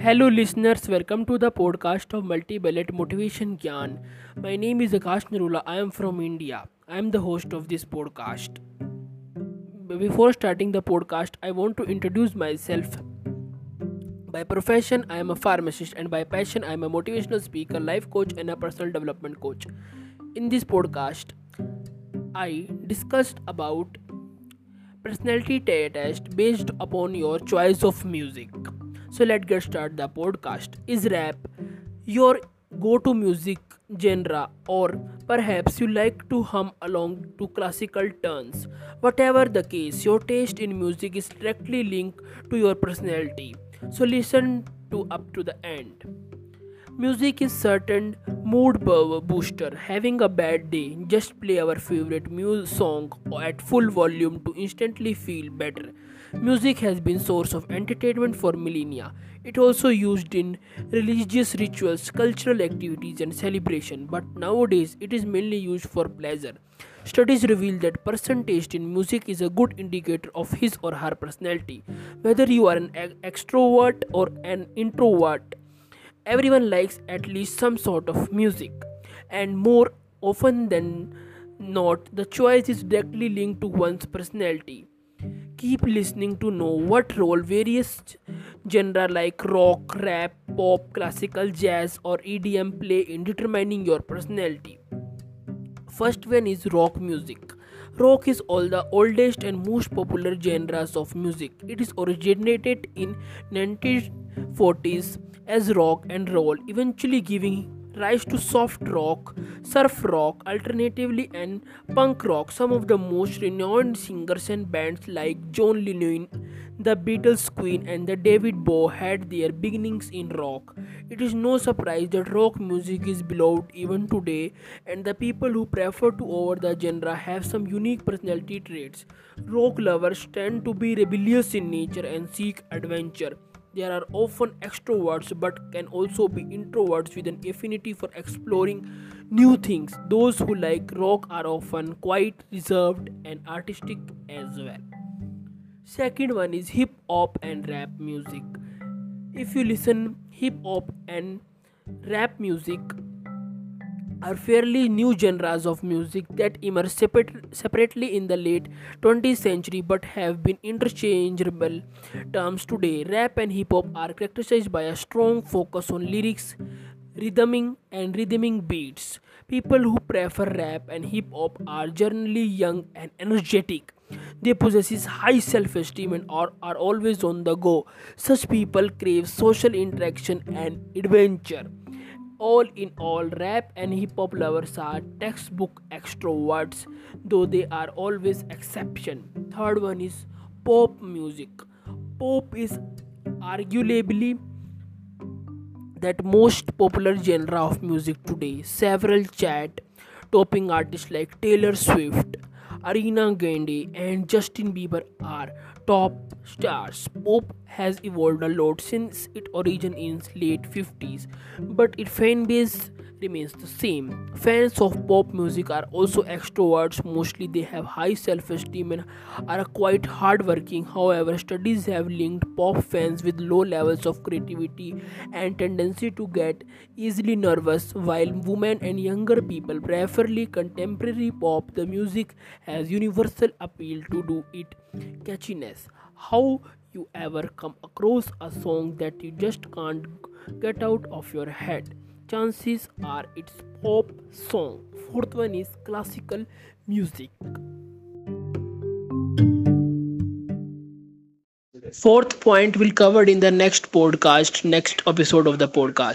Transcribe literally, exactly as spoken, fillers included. Hello listeners, welcome to the podcast of Multi-Ballet Motivation Gyan. My name is Akash Narula. I am from India. I am the host of this podcast. Before starting the podcast, I want to introduce myself. By profession, I am a pharmacist, and by passion, I am a motivational speaker, life coach and a personal development coach. In this podcast, I discussed about personality test based upon your choice of music. So let's get started the podcast. Is rap your go-to music genre, or perhaps you like to hum along to classical tunes? Whatever the case, your taste in music is directly linked to your personality. So listen to up to the end. Music is certain mood booster. Having a bad day, just play our favorite music song at full volume to instantly feel better. Music has been source of entertainment for millennia. It also used in religious rituals, cultural activities and celebration, but nowadays it is mainly used for pleasure. Studies reveal that person's taste in music is a good indicator of his or her personality. Whether you are an extrovert or an introvert, everyone likes at least some sort of music, and more often than not, the choice is directly linked to one's personality. Keep listening to know what role various genres like rock, rap, pop, classical, jazz or E D M play in determining your personality. First one is rock music. Rock is all the oldest and most popular genres of music. It is originated in nineteen forties as rock and roll, eventually giving rise to soft rock, surf rock, alternatively and punk rock. Some of the most renowned singers and bands like John Lennon, The Beatles, Queen and the David Bowie had their beginnings in rock. It is no surprise that rock music is beloved even today, and the people who prefer to over the genre have some unique personality traits. Rock lovers tend to be rebellious in nature and seek adventure. There are often extroverts but can also be introverts with an affinity for exploring new things. Those who like rock are often quite reserved and artistic as well. Second one is hip hop and rap music. If you listen, hip hop and rap music are fairly new genres of music that emerged separate, separately in the late twentieth century but have been interchangeable terms today. Rap and hip-hop are characterized by a strong focus on lyrics, rhythming and rhythming beats. People who prefer rap and hip-hop are generally young and energetic. They possess high self-esteem and are, are always on the go. Such people crave social interaction and adventure. All in all, rap and hip-hop lovers are textbook extroverts, though they are always exception. Third one is pop music. Pop is arguably that most popular genre of music today. Several chart-topping artists like Taylor Swift, Ariana Grande and Justin Bieber are top stars. Pop has evolved a lot since its origin in late fifties, but its fan base remains the same. Fans of pop music are also extroverts. Mostly they have high self-esteem and are quite hardworking. However, studies have linked pop fans with low levels of creativity and tendency to get easily nervous, while women and younger people prefer contemporary pop. The music has universal appeal to do it catchiness. How you ever come across a song that you just can't get out of your head? Chances are it's pop song. Fourth one is classical music. Fourth point will covered in the next podcast, next episode of the podcast.